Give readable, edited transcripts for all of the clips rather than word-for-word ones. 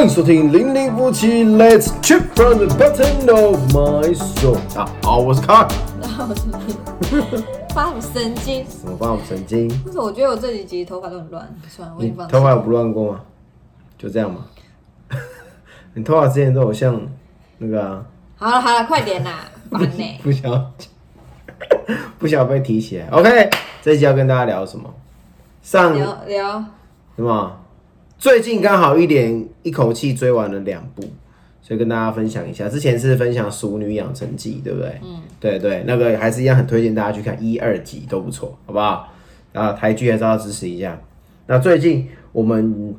欢迎收听零零夫妻 ，Let's chip from the bottom of my soul。大家好，我是卡尔。我是你。发我神经？什么发我神经？但是我觉得我这几集头发都很乱，算了，我已经放了。头发有不乱过吗？就这样吗？你头发之前都有像那个啊。好了，快点啦！烦欸。不想被提起来。OK， 这一集要跟大家聊什么？聊什么？最近刚好一口气追完了2部，所以跟大家分享一下。之前是分享《熟女养成记》，对不对？嗯，对，那个还是一样很推荐大家去看1、2集都不错，好不好？然后台剧还是要支持一下。那最近我们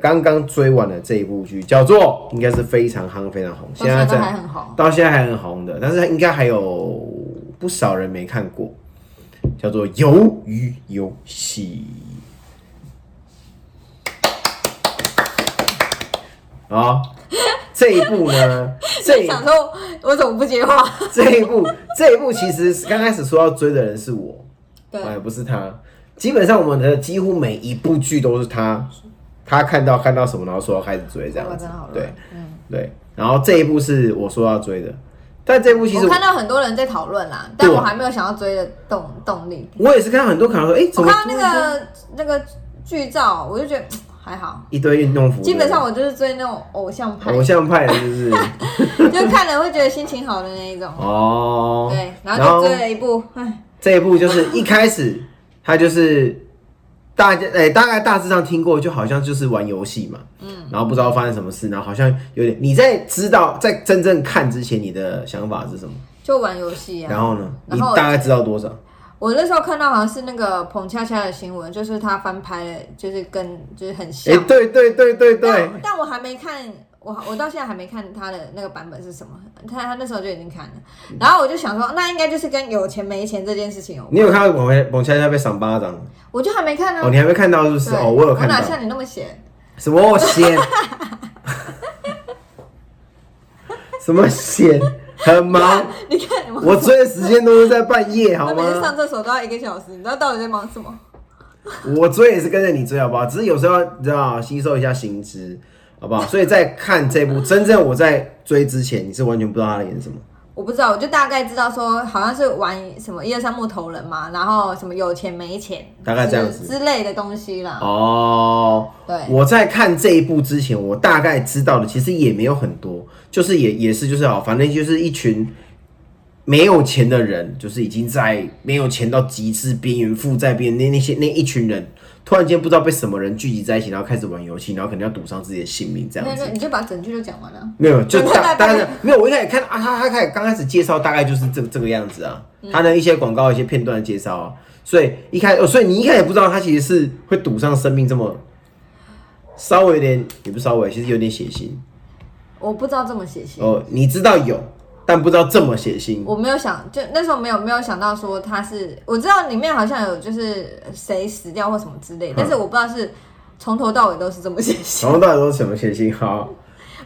刚刚追完的这一部剧叫做，应该是非常夯、非常红，到现在还很红的，但是应该还有不少人没看过，叫做《鱿鱼游戏》。好、哦，这一部呢，这想说我怎么不接话？这一部其实刚开始说要追的人是我，对，不是他。基本上我们的几乎每一部剧都是他看到什么，然后说要开始追这样子，对，对。然后这一部是我说要追的，但这一部其实我看到很多人在讨论啦，但我还没有想要追的动力。我也是看到很多可能说，怎么我看到那个剧照，我就觉得。还好，一堆运动服。基本上我就是追那种偶像派的，就是就看了会觉得心情好的那一种。哦，对，然后就追了一部。这一部就是一开始他就是大概大致上听过，就好像就是玩游戏嘛。嗯。然后不知道发生什么事，然后好像有点你在知道在真正看之前，你的想法是什么？就玩游戏啊。然后呢？你大概知道多少？我那时候看到好像是那个彭恰恰的新闻，就是他翻拍了，就是很像。对。但我还没看，我到现在还没看他的那个版本是什么。他那时候就已经看了，然后我就想说，那应该就是跟有钱没钱这件事情有关。你有看到彭恰恰被赏巴掌？我就还没看啊。哦，你还没看到是不是？哦，我有看到。我哪像你那么闲？什么闲？什么闲？很忙，你看我追的时间都是在半夜，好吗？每次上厕所都要1个小时，你知道到底在忙什么？我追也是跟着你追，好不好？只是有时候你知道吸收一下新知，好不好？所以在看这部真正我在追之前，你是完全不知道他在演什么。我不知道，我就大概知道说好像是玩什么1、2、3木头人嘛，然后什么有钱没钱，大概这样子之类的东西啦。哦，对，我在看这一部之前，我大概知道的其实也没有很多，就是也是就是好，反正就是一群没有钱的人，就是已经在没有钱到极致边缘、负债边缘那一群人，突然间不知道被什么人聚集在一起，然后开始玩游戏，然后可能要赌上自己的性命这样子。你就把整句都讲完了。没有，就大概没有。我一开始看啊，他刚开始介绍大概就是这个样子啊，他的一些广告、一些片段的介绍啊，所以所以你一开始不知道他其实是会赌上生命这么稍微有点，也不稍微，其实有点血腥。我不知道这么血腥。哦，你知道有。但不知道这么血腥，我没有想，就那时候没有想到说他是，我知道里面好像有就是谁死掉或什么之类，但是我不知道是从头到尾都是这么血腥，从头到尾都是什么血腥？好，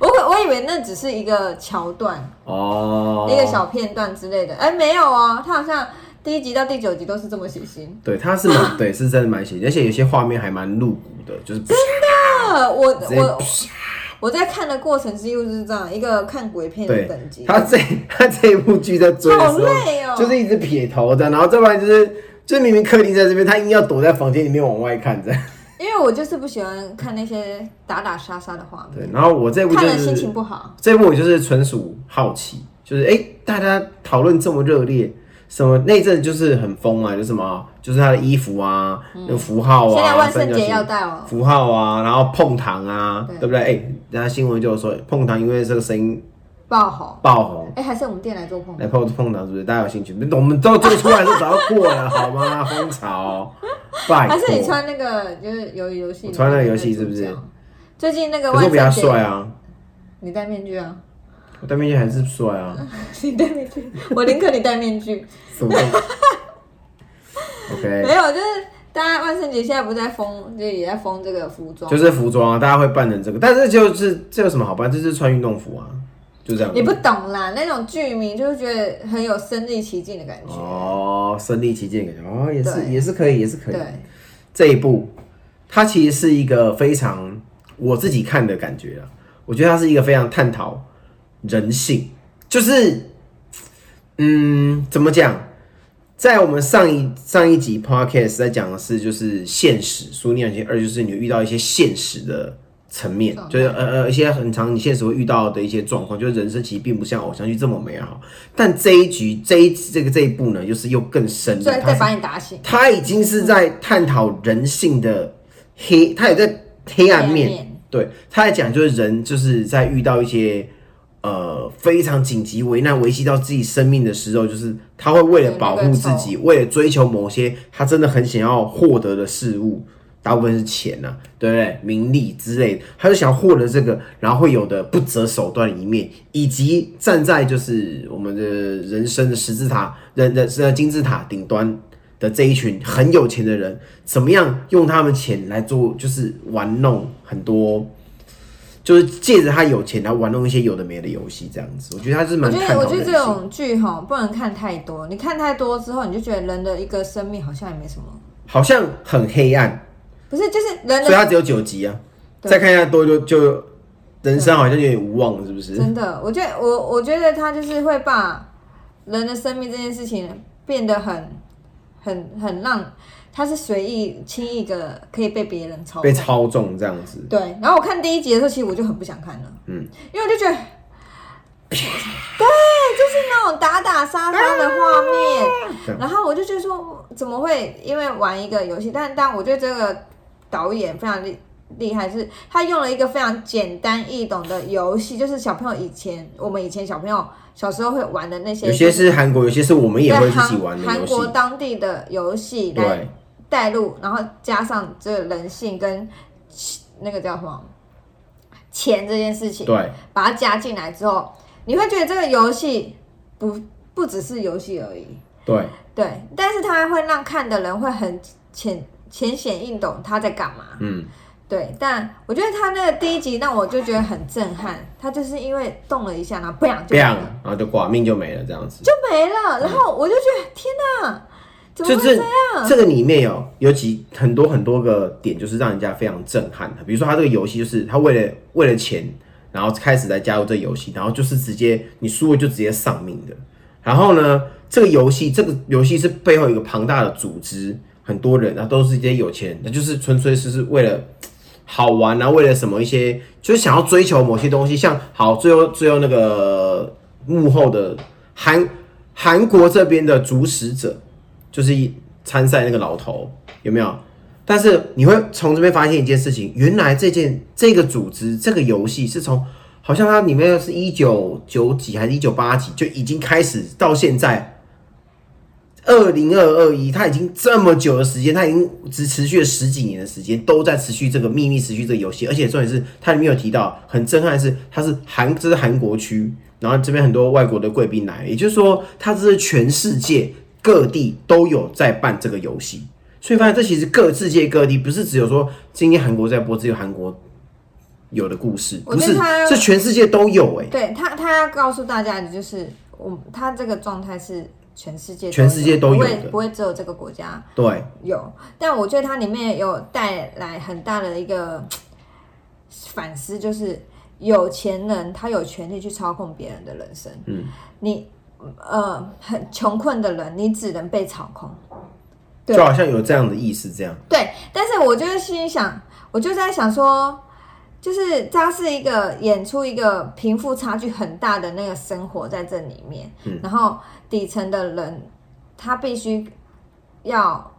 我以为那只是一个桥段哦，一个小片段之类的，没有哦，他好像第1集到第9集都是这么血腥，对，他是蛮对，是真的蛮血腥，而且有些画面还蛮露骨的，就是真的，我在看的过程几乎是这样一个看鬼片的等级。他这一部剧在追的时候，喔、就是一直撇头的，然后再不然就是明明客厅在这边，他硬要躲在房间里面往外看着。因为我就是不喜欢看那些打打杀杀的画面。对，然后我这部、就是、看了心情不好。这部我就是纯属好奇，就是大家讨论这么热烈，什么那阵就是很疯啊，就什么就是他的衣服啊，那符号啊，现在万圣节要戴哦，符号啊，然后碰糖啊， 对不对？人家新闻就有说碰糖因为这个声音爆红，还是我们店来做碰糖，来碰糖是不是？大家有兴趣？我们都最出来都早就过了，好吗？风潮，拜托。还是你穿那个就是鱿鱼游戏？我穿那个游戏是不是？最近那个万圣节，可是我比他帅啊！你戴面具啊？我戴面具还是帅啊！你戴面具，我宁可你戴面具。什么？OK， 没有就是。大家万圣节现在不在疯，就也在疯这个服装，就是服装啊，大家会扮成这个，但是就是这有什么好扮？就是穿运动服啊，就这样。你不懂啦，那种剧名就是觉得很有身临其境的感觉。哦，身临其境的感觉哦，也是可以，也是可以。对，这一部它其实是一个非常，我自己看的感觉啊，我觉得它是一个非常探讨人性，就是怎么讲，在我们上一集 podcast 在讲的是就是现实，苏念二就是你遇到一些现实的层面，就是一些很常你现实会遇到的一些状况，就是人生其实并不像偶像剧这么美好。但这一局这一步呢，就是又更深了，再把你打醒。他已经是在探讨人性的黑，他也在黑暗面。对，他在讲就是人就是在遇到一些非常紧急危难、危及到自己生命的时候，就是他会为了保护自己，为了追求某些他真的很想要获得的事物。大部分是钱啊，对不对？名利之类的，他就想获得这个，然后会有的不择手段的一面，以及站在就是我们的人生的十字塔、人的金字塔顶端的这一群很有钱的人，怎么样用他们钱来做，就是玩弄很多，就是借着他有钱来玩弄一些有的没的游戏，这样子。我觉得他是蛮看好人性。我觉得这种剧哈不能看太多，你看太多之后，你就觉得人的一个生命好像也没什么，好像很黑暗。不是，就是人，所以他只有9集啊。再看一下多就人生好像有点无望了，是不是？真的，我觉得他就是会把人的生命这件事情变得很让他是随意轻易的可以被别人操纵这样子。对，然后我看第1集的时候，其实我就很不想看了，因为我就觉得，对，就是那种打杀的画面，然后我就觉得说怎么会因为玩一个游戏，但我觉得这个导演非常厉害，是他用了一个非常简单易懂的游戏，就是我们以前小朋友小时候会玩的那些，有些是韩国，有些是我们也会自己玩的游戏，韩国当地的游戏来带入，然后加上这个人性跟那个叫什么钱这件事情，对，把它加进来之后，你会觉得这个游戏不只是游戏而已，对，但是它会让看的人会很浅显易懂他在干嘛，对，但我觉得他那个第1集让我就觉得很震撼，他就是因为动了一下，然后然后就挂命就没了，这样子就没了，然后我就觉得天哪，怎么会这样？这个里面有很多个点，就是让人家非常震撼的，比如说他这个游戏就是他为了钱，然后开始来加入这游戏，然后就是直接你输了就直接丧命的。然后呢，这个游戏是背后有一个庞大的组织，很多人，然后都是一些有钱人，那就是纯粹是为了好玩啊，为了什么一些就是想要追求某些东西，像好最后那个幕后的韩国这边的主使者，就是参赛那个老头，有没有？但是你会从这边发现一件事情，原来这个组织这个游戏是从好像它里面是1990还是1980就已经开始到现在2021，它已经这么久的时间，它已经持续了10几年的时间都在持续这个秘密持续这个游戏，而且重点是它里面有提到很震撼的是，这是韩国区，然后这边很多外国的贵宾来，也就是说它这是全世界各地都有在办这个游戏。所以发现这其实世界各地不是只有说今天韩国在播只有韩国有的故事，不是，是全世界都有欸。对，他要告诉大家的就是，他这个状态是全世界都有的，不会只有这个国家对有。但我觉得它里面有带来很大的一个反思，就是有钱人他有权利去操控别人的人生，你很穷困的人，你只能被操控。就好像有这样的意思，这样对。但是我就是心里想，我就在想说，就是他是一个演出一个贫富差距很大的那个生活在这里面，然后底层的人他必须要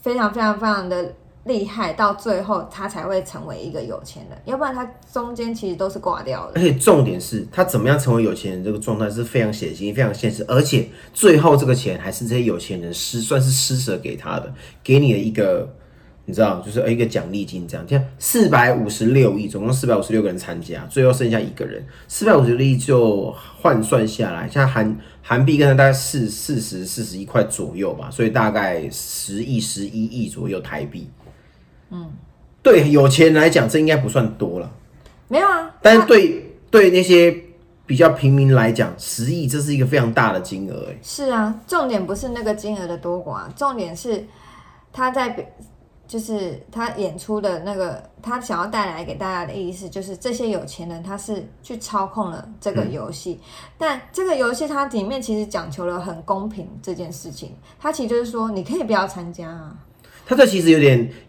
非常非常非常的厉害，到最后他才会成为一个有钱人，要不然他中间其实都是挂掉的。而且重点是他怎么样成为有钱人，这个状态是非常血腥、非常现实，而且最后这个钱还是这些有钱人算是施舍给他的，给你的一个，你知道，就是一个奖励金这样。像456亿，总共456个人参加，最后剩下一个人，456亿就换算下来，像韩币跟他大概41块左右吧，所以大概10亿、11亿左右台币。对有钱人来讲，这应该不算多了，没有啊。但是对那些比较平民来讲，10亿这是一个非常大的金额。是啊，重点不是那个金额的多寡，重点是他在就是他演出的那个，他想要带来给大家的意思就是这些有钱人他是去操控了这个游戏，但这个游戏它里面其实讲求了很公平这件事情，他其实就是说你可以不要参加啊。他这其实有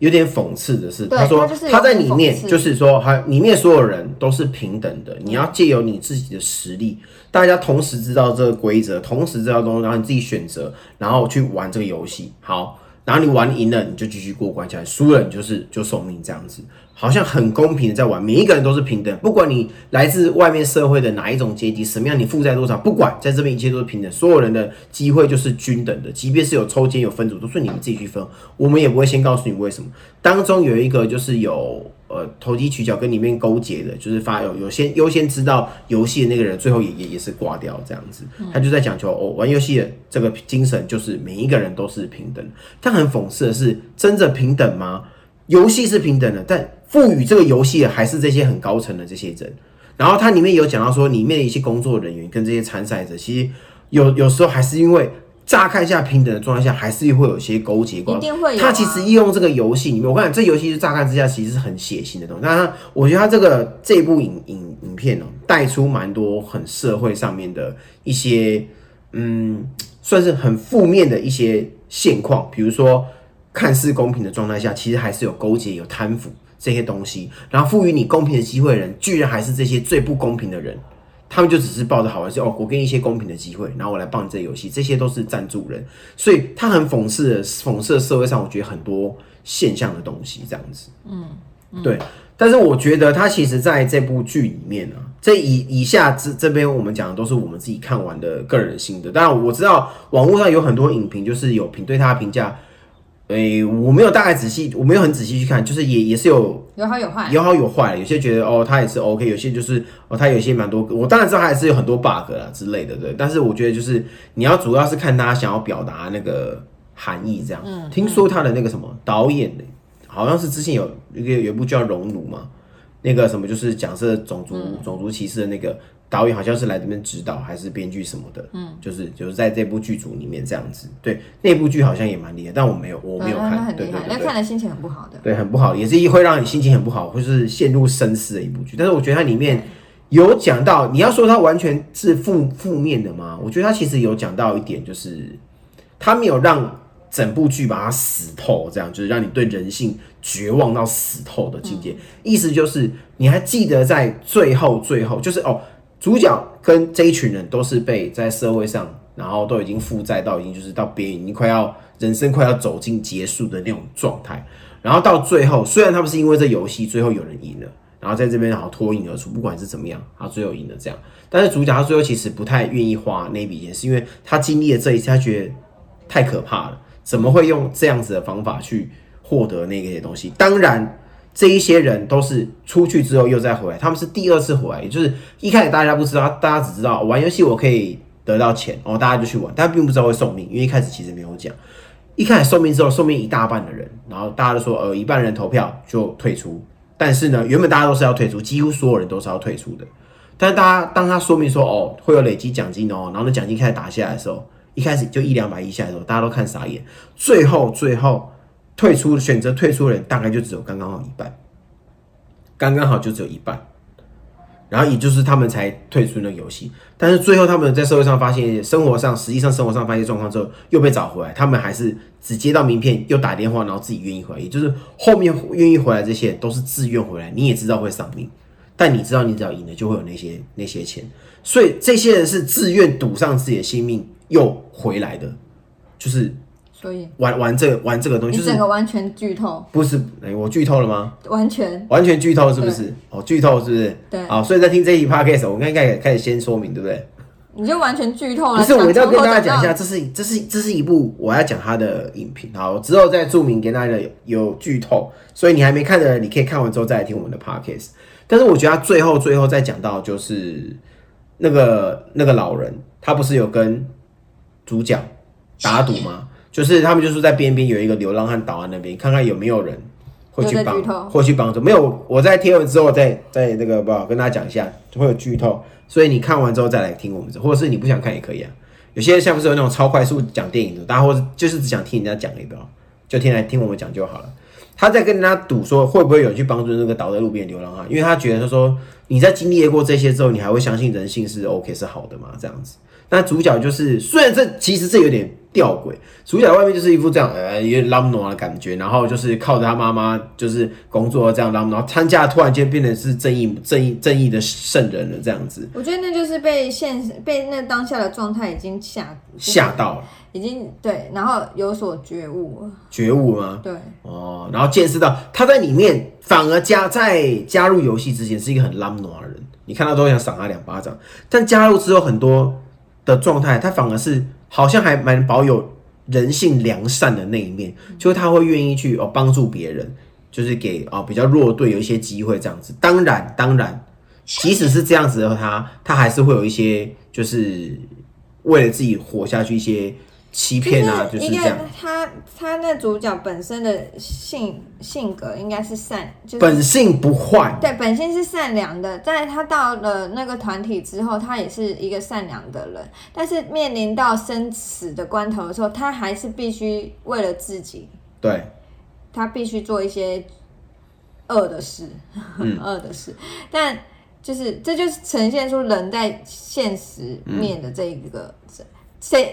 点讽刺的是，他说他在里面就是说，他里面所有人都是平等的，你要借由你自己的实力，大家同时知道这个规则，同时知道东西，然后你自己选择，然后去玩这个游戏。好，然后你玩赢了你就继续过关下来，输了你就送命这样子，好像很公平的在玩，每一个人都是平等，不管你来自外面社会的哪一种阶级，什么样你负债多少，不管在这边一切都是平等，所有人的机会就是均等的，即便是有抽签有分组，都是你们自己去分，我们也不会先告诉你为什么。当中有一个就是有投机取巧跟里面勾结的，就是有先知道游戏的那个人，最后也是挂掉这样子。他就在讲求玩游戏的这个精神，就是每一个人都是平等。但很讽刺的是，真的平等吗？游戏是平等的，但赋予这个游戏的还是这些很高层的这些人。然后他里面有讲到说，里面的一些工作人员跟这些参赛者，其实有时候还是因为。乍看一下平等的状态下，还是会有些勾结关系。一定会有、啊。他其实利用这个游戏里面，我看这游戏乍看之下其实是很血腥的东西。但我觉得他这部影片哦，带出蛮多很社会上面的一些，算是很负面的一些现况。比如说，看似公平的状态下，其实还是有勾结、有贪腐这些东西。然后赋予你公平的机会的人，居然还是这些最不公平的人。他们就只是抱着好玩说我给你一些公平的机会，然后我来帮你这游戏，这些都是赞助人，所以他很讽刺社会上我觉得很多现象的东西这样子，对。但是我觉得他其实在这部剧里面啊，以下这边我们讲的都是我们自己看完的个人心得，当然我知道网络上有很多影评，就是有对他的评价。我没有大概仔细，我没有很仔细去看，就是也是有好有坏，有些觉得他也是 OK， 有些就是他有些蛮多，我当然知道他也是有很多 bug 啦之类的，对。但是我觉得就是你要主要是看他想要表达那个含义这样。听说他的那个什么导演，好像是之前有一部叫《熔炉》嘛，那个什么就是讲是种族歧视的那个导演，好像是来这边指导还是编剧什么的，就是在这部剧组里面这样子，对。那部剧好像也蛮厉害，但我没有看，对对对，那看了心情很不好的，对，很不好，也是会让你心情很不好，或是陷入深思的一部剧。但是我觉得它里面有讲到，你要说它完全是负面的吗？我觉得它其实有讲到一点，就是它没有让整部剧把它死透，这样就是让你对人性绝望到死透的境界。意思就是你还记得在最后就是主角跟这一群人都是被在社会上，然后都已经负债到已经就是到边缘，已经快要人生快要走进结束的那种状态。然后到最后，虽然他们是因为这游戏最后有人赢了，然后在这边好脱颖而出，不管是怎么样，他最后赢了这样。但是主角他最后其实不太愿意花那笔钱，是因为他经历了这一切，他觉得太可怕了，怎么会用这样子的方法去获得那些东西？当然。这一些人都是出去之后又再回来，他们是第二次回来，也就是一开始大家不知道，大家只知道玩游戏我可以得到钱，大家就去玩，大家并不知道会送命，因为一开始其实没有讲。一开始送命之后，送命一大半的人，然后大家就说一半人投票就退出，但是呢，原本大家都是要退出，几乎所有人都是要退出的。但是大家当他说明说会有累积奖金然后那奖金开始打下来的时候，一开始就100-200亿下来的时候，大家都看傻眼，最后。选择退出的人大概就只有刚刚好就只有一半，然后也就是他们才退出那个游戏。但是最后他们在社会上发现，实际上生活上发现状况之后，又被找回来，他们还是只接到名片，又打电话，然后自己愿意回来，也就是后面愿意回来这些都是自愿回来。你也知道会丧命，但你知道你只要赢了就会有那些钱，所以这些人是自愿赌上自己的性命又回来的，就是。所以玩这个东西，就是整个完全剧透，不是？我剧透了吗？完全剧透是不是？剧透是不是？对。好，所以在听这一 podcast， 我应该开始先说明，对不对？你就完全剧透了。不是，我一定要跟大家讲一下，这是一部我要讲它的影评，好，之后再注明给大家有剧透，所以你还没看的人，你可以看完之后再来听我们的 podcast。但是我觉得他最后再讲到就是那个老人，他不是有跟主角打赌吗？就是他们就是在边边有一个流浪汉倒在那边，看看有没有人会去帮助。没有，我在贴文之后再那个不好跟大家讲一下，会有剧透，所以你看完之后再来听我们，或者是你不想看也可以啊。有些像不是有那种超快速讲电影的，大家或者就是只想听人家讲也不要，就听我们讲就好了。他在跟人家赌说会不会有人去帮助那个倒在路边的流浪汉，因为他觉得他说你在经历过这些之后，你还会相信人性是 OK 是好的嘛？这样子。那主角就是虽然这其实这有点吊诡，主角外面就是一副这样有点浪挪的感觉，然后就是靠着他妈妈就是工作这样浪挪，然后参加突然间变成是正义的圣人了这样子。我觉得那就是被那当下的状态已经吓到了。已经对，然后有所觉悟了。觉悟吗？对。哦，然后见识到他在里面反而在加入游戏之前是一个很浪挪的人，你看到都想赏他两巴掌。但加入之后很多的状态，他反而是好像还蛮保有人性良善的那一面，就是他会愿意去帮助别人，就是给比较弱队有一些机会这样子。当然，即使是这样子的他还是会有一些就是为了自己活下去一些。欺骗啊，就是这样。他那主角本身的性格应该是本性不坏。对，本性是善良的。在他到了那个团体之后，他也是一个善良的人。但是面临到生死的关头的时候，他还是必须为了自己，对，他必须做一些恶的事，恶的事。但这就是呈现出人在现实面的这一个。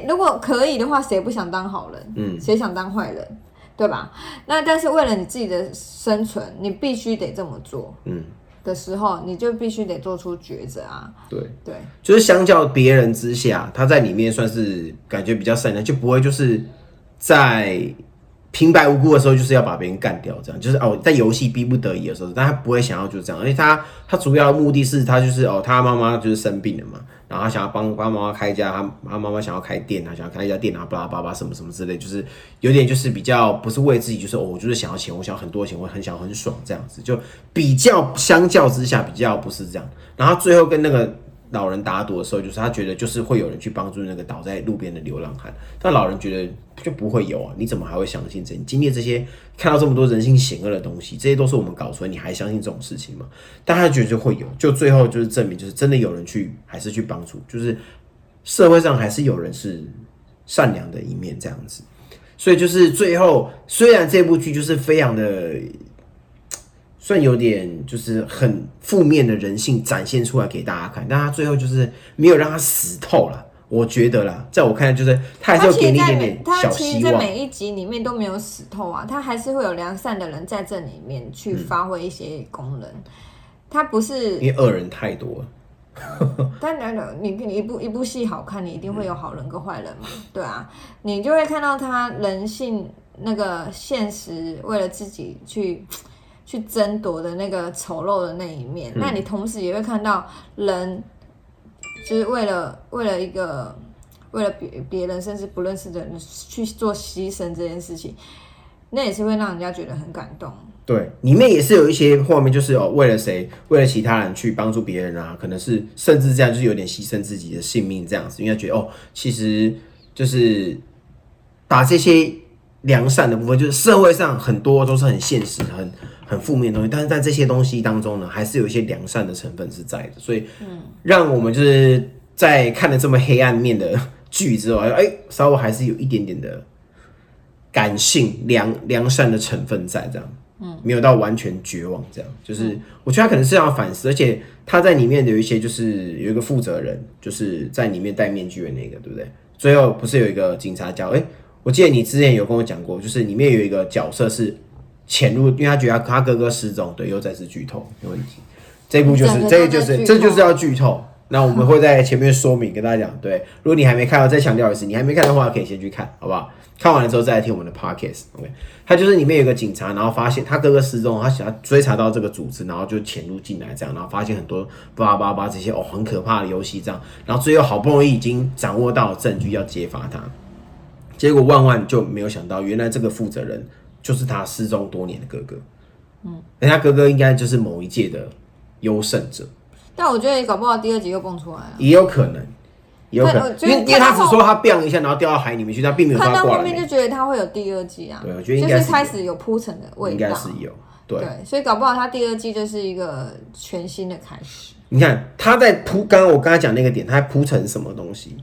如果可以的话，谁不想当好人？谁想当坏人？对吧？那但是为了你自己的生存，你必须得这么做。的时候，你就必须得做出抉择啊。对，就是相较别人之下，他在里面算是感觉比较善良，就不会就是在平白无故的时候就是要把别人干掉，这样就是在游戏逼不得已的时候，但他不会想要就这样，而且他主要的目的是他就是他妈妈就是生病了嘛。然后他想要帮妈妈开家，他妈妈想要开店，他想要开一家店啊，巴拉巴拉什么什么之类，就是有点就是比较不是为自己，就是我就是想要钱，我想要很多钱，我很想要很爽这样子，就比较相较之下比较不是这样。然后最后跟那个老人打赌的时候，就是他觉得就是会有人去帮助那个倒在路边的流浪汉，但老人觉得就不会有啊，你怎么还会相信这？你经历这些，看到这么多人性险恶的东西，这些都是我们搞出来，你还相信这种事情吗？但他觉得就会有，就最后就是证明，就是真的有人去还是去帮助，就是社会上还是有人是善良的一面这样子。所以就是最后，虽然这部剧就是非常的。算有点就是很负面的人性展现出来给大家看，但他最后就是没有让他死透了，我觉得啦，在我看来就是他还是有给你一点点小希望。他其实在每一集里面都没有死透啊，他还是会有良善的人在这里面去发挥一些功能。他不是因为恶人太多了，当然了，你一部戏好看，你一定会有好人跟坏人嘛，对啊，你就会看到他人性那个现实为了自己去争夺的那个丑陋的那一面，那你同时也会看到人，就是为了别人甚至不认识的人去做牺牲这件事情，那也是会让人家觉得很感动。对，里面也是有一些画面，就是为了谁，为了其他人去帮助别人啊，可能是甚至这样就是有点牺牲自己的性命这样子，因为觉得其实就是把这些。良善的部分就是社会上很多都是很现实、很负面的东西，但是在这些东西当中呢，还是有一些良善的成分是在的，所以让我们就是在看了这么黑暗面的剧之后，稍微还是有一点点的感性、良善的成分在这样，没有到完全绝望这样，就是我觉得他可能是要反思，而且他在里面有一些就是有一个负责人，就是在里面戴面具的那个，对不对？最后不是有一个警察叫我记得你之前有跟我讲过，就是里面有一个角色是潜入，因为他觉得他哥哥失踪，对，又再次剧透，没问题。这就是要剧透。那我们会在前面说明跟大家讲，对，如果你还没看到，再强调一次，你还没看的话可以先去看，好不好？看完了之后再来听我们的 podcast。OK， 他就是里面有一个警察，然后发现他哥哥失踪，他想要追查到这个组织，然后就潜入进来这样，然后发现很多巴拉巴拉这些很可怕的游戏这样，然后最后好不容易已经掌握到证据要揭发他。结果万就没有想到，原来这个负责人就是他失踪多年的哥哥。他哥哥应该就是某一届的优胜者。但我觉得搞不好第二集又蹦出来了，也有可能，因为他只说他砰一下，然后掉到海里面去，他并没有看到后面就觉得他会有第二季啊。对，我觉得应该是开始有铺陈的味道，应该是有。对，所以搞不好他第二季就是一个全新的开始。你看他在铺，刚刚我刚才讲那个点，他在铺陈什么东西？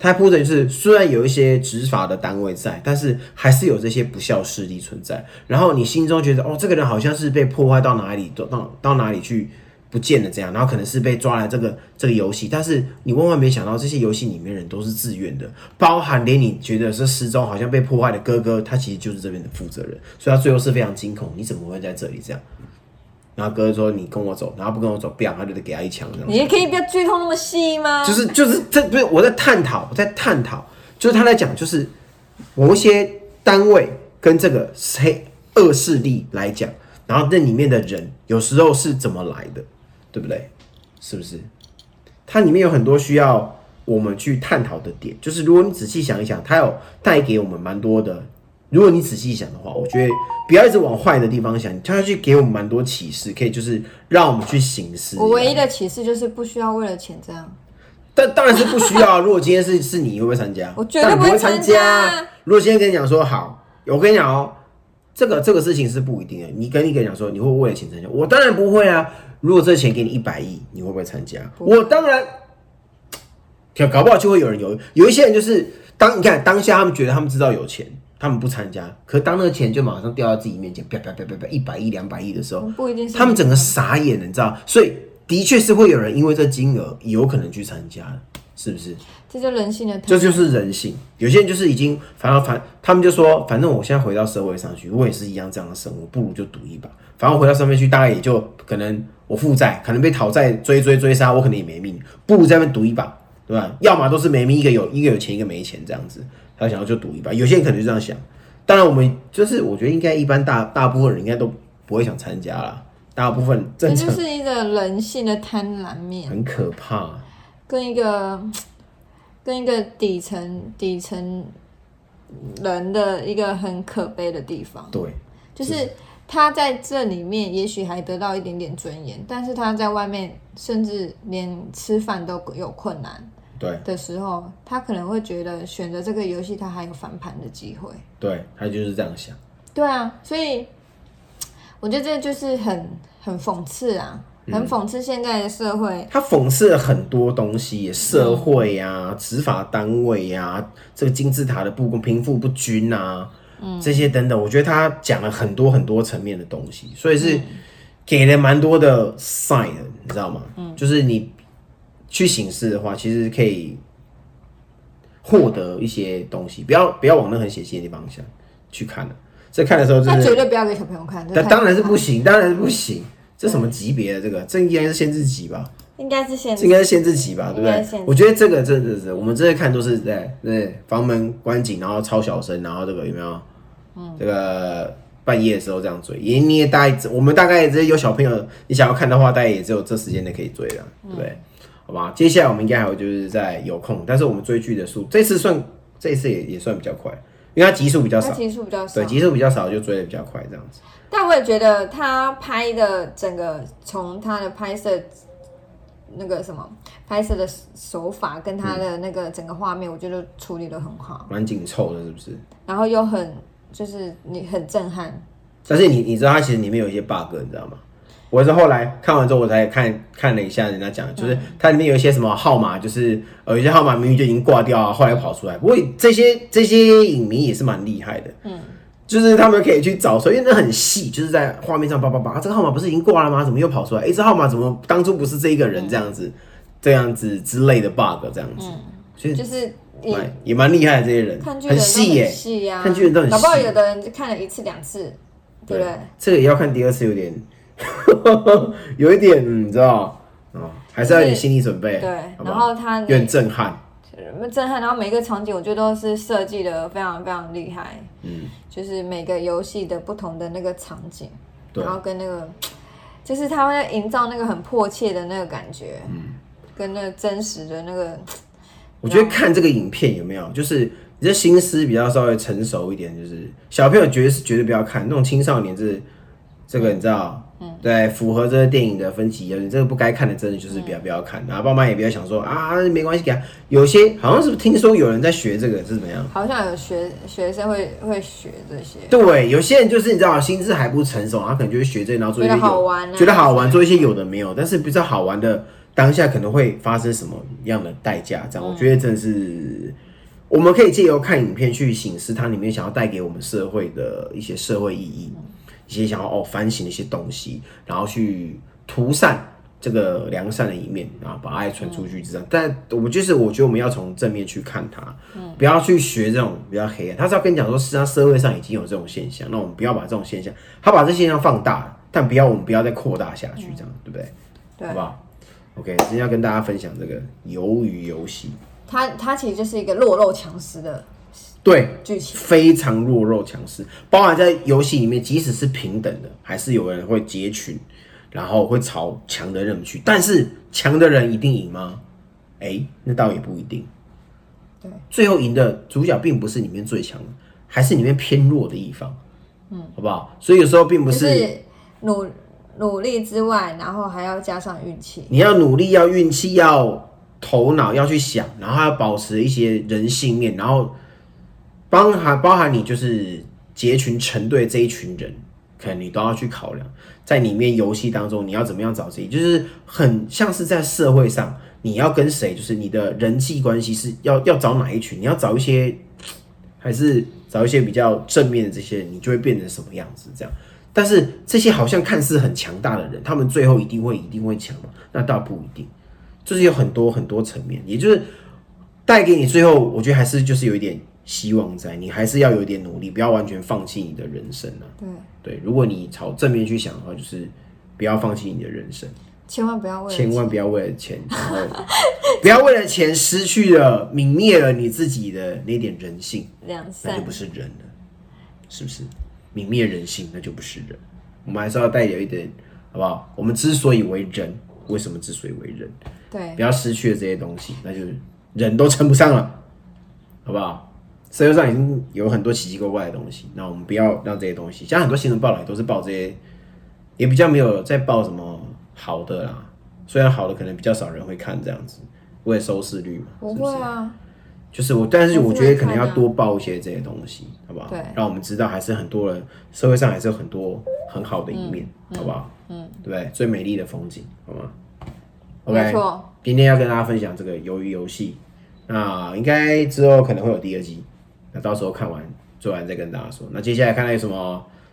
它铺陈是虽然有一些执法的单位在，但是还是有这些不肖势力存在。然后你心中觉得哦，这个人好像是被破坏到哪里，到哪里去不见了这样，然后可能是被抓来这个游戏，但是你万万没想到这些游戏里面人都是自愿的，包含连你觉得是失踪好像被破坏的哥哥，他其实就是这边的负责人，所以他最后是非常惊恐，你怎么会在这里这样？然后哥哥说：“你跟我走。”然后不跟我走，不要，他就得给他一枪。你也可以不要剧透那么细吗？就是这不是我在探讨，就是他在讲，就是某一些单位跟这个恶势力来讲，然后那里面的人有时候是怎么来的，对不对？是不是？它里面有很多需要我们去探讨的点，就是如果你仔细想一想，它有带给我们蛮多的。如果你仔细想的话，我觉得不要一直往坏的地方想，他要去给我们蛮多启示，可以就是让我们去行事。我唯一的启示就是不需要为了钱这样。但当然是不需要、啊。如果今天是你，会不会参加？我绝对不会参加。如果今天跟你讲说好，我跟你讲哦，这个事情是不一定的。你跟你讲说你会不会为了钱参加？我当然不会啊。如果这钱给你100亿，你会不会参加？我当然。搞不好就会有人有一些人就是当下他们觉得他们知道有钱。他们不参加，可是当那个钱就马上掉到自己面前，啪啪啪啪啪，100亿、200亿的时候，不一定是他们整个傻眼，你知道？所以的确是会有人因为这金额有可能去参加，是不是？这就是人性的，这就是人性。有些人就是已经他们就说，反正我现在回到社会上去，我也是一样这样的生活，不如就赌一把。反正回到上面去，大概也就可能我负债，可能被讨债追杀，我可能也没命，不如在那边赌一把，对吧？要么都是没命，一个有钱，一个没钱，这样子。他想要就赌一把，有些人可能就这样想。当然，我们就是我觉得应该一般大部分人应该都不会想参加啦，大部分正常。这就是一个人性的贪婪面，很可怕。跟一个底层人的一个很可悲的地方。对，就是他在这里面也许还得到一点点尊严，但是他在外面甚至连吃饭都有困难。对的时候，他可能会觉得选择这个游戏，他还有反盘的机会。对，他就是这样想。对啊，所以我觉得这就是很讽刺啊，很讽刺现在的社会。他讽刺了很多东西，社会啊，执法单位啊，这个金字塔的不公、贫富不均啊，这些等等，我觉得他讲了很多很多层面的东西，所以是给了蛮多的 sign， 你知道吗？就是你。去行事的话，其实可以获得一些东西，不要往那很血腥的地方想去看了。这看的时候、就是，那绝对不要给小朋友看。但当然是不行，当然是不行。这什么级别的这个？这应该是限制级吧？应该是限制级吧？对不对？我觉得这个真的，我们这些看都是在房门关紧，然后超小声，然后这个有没有？这个半夜的时候这样追，你也大概我们大概这些有小朋友，你想要看的话，大概也只有这时间内可以追了，对不对？好吧，接下来我们应该还有就是在有空，但是我们追剧的速度，这一次也算比较快，因为它集数比较少，对，集数比较少就追的比较快这样子。但我也觉得他拍的整个从他的拍摄那个什么拍摄的手法跟他的那个整个画面，我觉得处理的很好，蛮紧凑的，是不是？然后又很就是你很震撼，但是你知道它其实里面有一些 bug， 你知道吗？我是后来看完之后，我才看了一下人家讲，就是它里面有一些什么号码，就是有些号码明明就已经挂掉啊，后来跑出来。不过这些影迷也是蛮厉害的，就是他们可以去找出，因为那很细，就是在画面上叭叭叭，这个号码不是已经挂了吗？怎么又跑出来？这号码怎么当初不是这一个人这样子之类的 bug 这样子，所以就是也蛮厉害的这些人，很细耶，看剧人都很细，搞不好有的人就看了1次2次，对不对？这个也要看第2次有点。有一点，你知道，还是要有点心理准备。对，好不好？然后他有点震撼。然后每个场景，我觉得都是设计的非常非常厉害。就是每个游戏的不同的那个场景，然后跟那个，就是他会营造那个很迫切的那个感觉，跟那个真实的那个。我觉得看这个影片有没有，就是你的心思比较稍微成熟一点，就是小朋友绝对不要看那种青少年是。这个你知道，对，符合这个电影的分级，你这个不该看的，真的就是不要看。然后爸妈也不要想说啊，没关系，给他。有些好像是听说有人在学这个是怎么样？好像有学生会学这些。对，有些人就是你知道，心智还不成熟，他可能就会学这个，然后做一些觉得好玩，做一些有的没有，但是比较好玩的。当下可能会发生什么样的代价？这样，我觉得真的是我们可以借由看影片去省思它里面想要带给我们社会的一些社会意义，一些想要反省的一些东西，然后去涂散这个良善的一面，然后把爱传出去，这样。但我觉得我们要从正面去看它，不要去学这种比较黑暗。他是要跟你讲说，事实上社会上已经有这种现象，那我们不要把这种现象，他把这现象放大，但我们不要再扩大下去，这样对不对？对，好不好？OK， 今天要跟大家分享这个鱿鱼游戏，它其实就是一个弱肉强食的剧情，对，非常弱肉强食，包含在游戏里面，即使是平等的，还是有人会结群，然后会朝强的人去。但是强的人一定赢吗？那倒也不一定。对，最后赢的主角并不是里面最强的，还是里面偏弱的一方。好不好？所以有时候并不是、努力之外，然后还要加上运气。你要努力，要运气，要头脑，要去想，然后还要保持一些人性面，然后包含你就是结群成对这一群人，可能你都要去考量，在里面游戏当中你要怎么样找自己，就是很像是在社会上你要跟谁，就是你的人际关系是要找哪一群，你要找一些还是找一些比较正面的这些人，你就会变成什么样子这样。但是这些好像看似很强大的人，他们最后一定会强嘛？那倒不一定，就是有很多很多层面，也就是带给你最后，我觉得还是就是有一点希望在，你还是要有一点努力，不要完全放弃你的人生啊。对，如果你朝正面去想的话，就是不要放弃你的人生，千万不要为了钱，然后不要为了钱失去了、泯灭了你自己的那点人性，那就不是人了，是不是？泯灭人性，那就不是人。我们还是要带有一点，好不好？我们之所以为人，为什么之所以为人？对，不要失去了这些东西，那就是人都称不上了，好不好？社会上已经有很多奇奇怪怪的东西，那我们不要让这些东西。像很多新闻报道也都是报这些，也比较没有在报什么好的啦。虽然好的可能比较少人会看这样子，为了收视率嘛。不会啊。是就是但是我觉得可能要多报一些这些东西，好不好？让我们知道还是很多人，社会上还是有很多很好的一面，好不好？对不对？最美丽的风景，好吗 ？OK， 没错。今天要跟大家分享这个鱿鱼游戏，那应该之后可能会有第二季，那到时候看完做完再跟大家说。那接下来看到有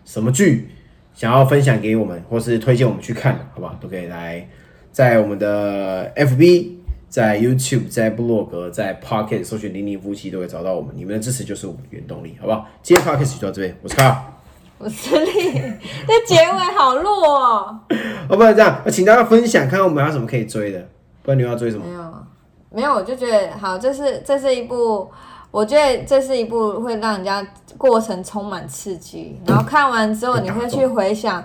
什么剧想要分享给我们，或是推荐我们去看，好不好？都可以来在我们的 FB。在 YouTube、在部落格、在 Pocket 搜寻“零零夫妻”都会找到我们，你们的支持就是我们的原动力，好不好？今天 Pocket 就到这边，我是Carl，我是Lin，这结尾好弱哦。不然这样，请大家分享，看看我们还有什么可以追的，不然你要追什么？没有，我就觉得好，这是一部，我觉得这是一部会让人家过程充满刺激，然后看完之后你会去回想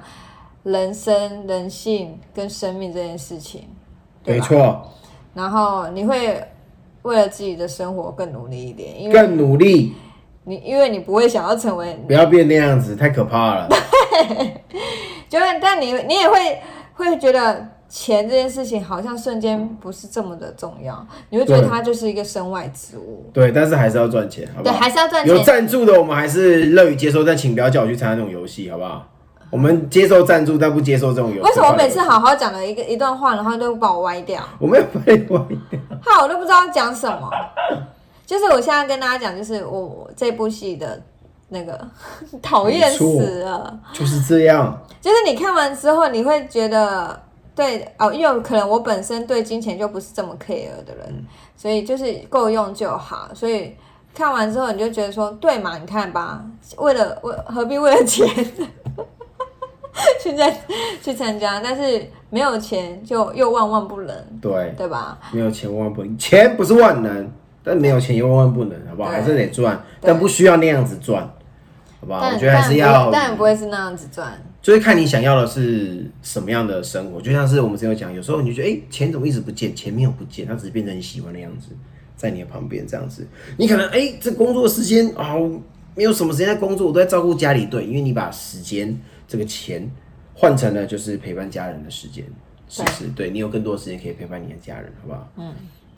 人生、人性跟生命这件事情，没错。然后你会为了自己的生活更努力一点，更努力。因为你不会想要成为，不要变那样子，太可怕了。但你也会觉得钱这件事情好像瞬间不是这么的重要，你会觉得它就是一个身外之物。对，但是还是要赚钱，好不好？对，还是要赚钱。有赞助的我们还是乐于接受，但请不要叫我去参加那种游戏，好不好？我们接受赞助，但不接受这种游戏。为什么我每次好好讲了一段话，然后都把我歪掉？我没有把你歪掉。我都不知道讲什么。就是我现在跟大家讲，就是我这部戏的那个讨厌死了。就是这样。就是你看完之后，你会觉得对哦，因为可能我本身对金钱就不是这么 care 的人，所以就是够用就好。所以看完之后，你就觉得说，对嘛？你看吧，何必为了钱？去参加，但是没有钱就又万万不能，对吧？没有钱万万不能，钱不是万能，但没有钱也万万不能，好不好？还是得赚，但不需要那样子赚，好不好？我觉得还是要，但不会是那样子赚，就是看你想要的是什么样的生活。就像是我们之前有讲，有时候你就觉得，钱怎么一直不见？钱没有不见，它只是变成你喜欢的样子，在你的旁边这样子。你可能这工作时间啊，没有什么时间在工作，我都在照顾家里，对，因为你把时间。这个钱换成了就是陪伴家人的时间，是不是？对，你有更多时间可以陪伴你的家人，好不好？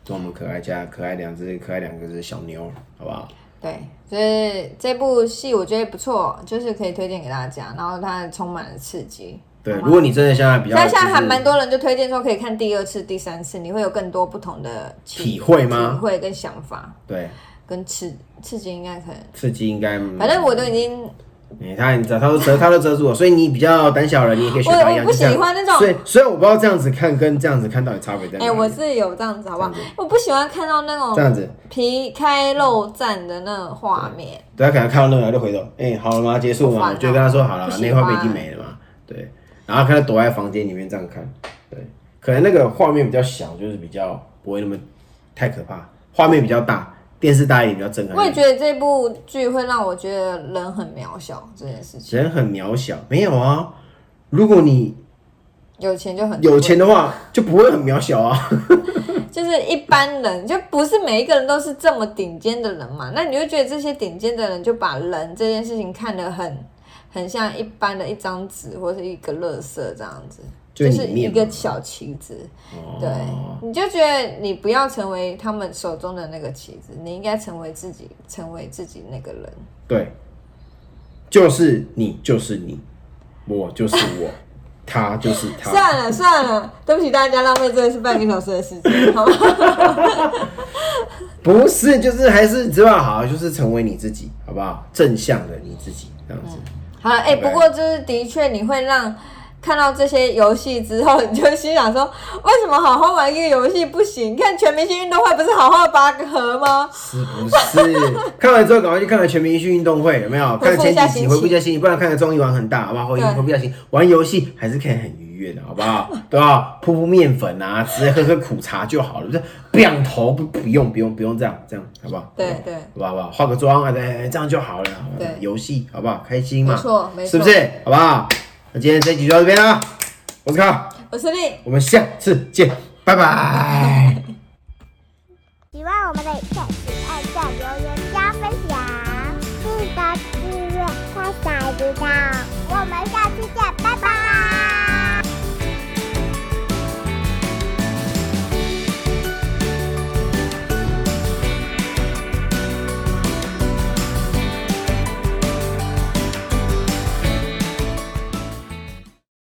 做我们可爱两只小妞，好不好？对，就是这部戏我觉得不错，就是可以推荐给大家，然后它充满了刺激。对，如果你真的现在比较，现在还蛮多人就推荐说可以看第二次、第三次，你会有更多不同的体会吗？体会跟想法，对，跟刺激应该可能，刺激应该，反正我都已经，他都遮住了，所以你比较胆小人，你也可以学他一样。我不喜欢那种，所以我不知道这样子看跟这样子看到底差别在哪。我是有这样子，好不好？我不喜欢看到那种这样子皮开肉绽的那种画面。对，他可能看到那个就回头，好了吗？结束吗？我就跟他说好了，那画面已经没了嘛，对。然后看他躲在房间里面这样看，对，可能那个画面比较小，就是比较不会那么太可怕。画面比较大，电视大一点比较震撼。我也觉得这部剧会让我觉得人很渺小这件事情。人很渺小，没有啊。如果你有钱就很有钱的话，就不会很渺小啊。就是一般人，就不是每一个人都是这么顶尖的人嘛。那你就觉得这些顶尖的人就把人这件事情看得很像一般的一张纸或是一个垃圾这样子，就是一个小棋子，对，你就觉得你不要成为他们手中的那个棋子，你应该成为自己那个人。对，就是你，就是你，我就是我，他就是他。算了，对不起大家，浪费这是半个小时的时间，好吗？不是，就是还是只要好，就是成为你自己，好不好？正向的你自己这样子。好了，不过就是的确，你会让看到这些游戏之后，你就心想说，为什么好好玩一个游戏不行？你看全明星运动会不是好好拔个河吗？是不是？看完之后赶快去看看全明星运动会，有没有？看前几集回顾一下心情，不然看个综艺玩很大，好不好？回顾一下心情，玩游戏还是可以很愉悦的，好不好？对吧？铺铺面粉啊，直接喝苦茶就好了，不仰头不用这样，好不好？对，好不好？化个妆啊，这样就好了。对，游戏好不好？开心嘛，没错，是不是？好不好？那今天这集就到这边啦，我是卡，我是力，我们下次见，拜拜。喜欢我们的影片，请按赞、留言、加分享，记得订阅，开小铃铛。我们下次见，拜拜。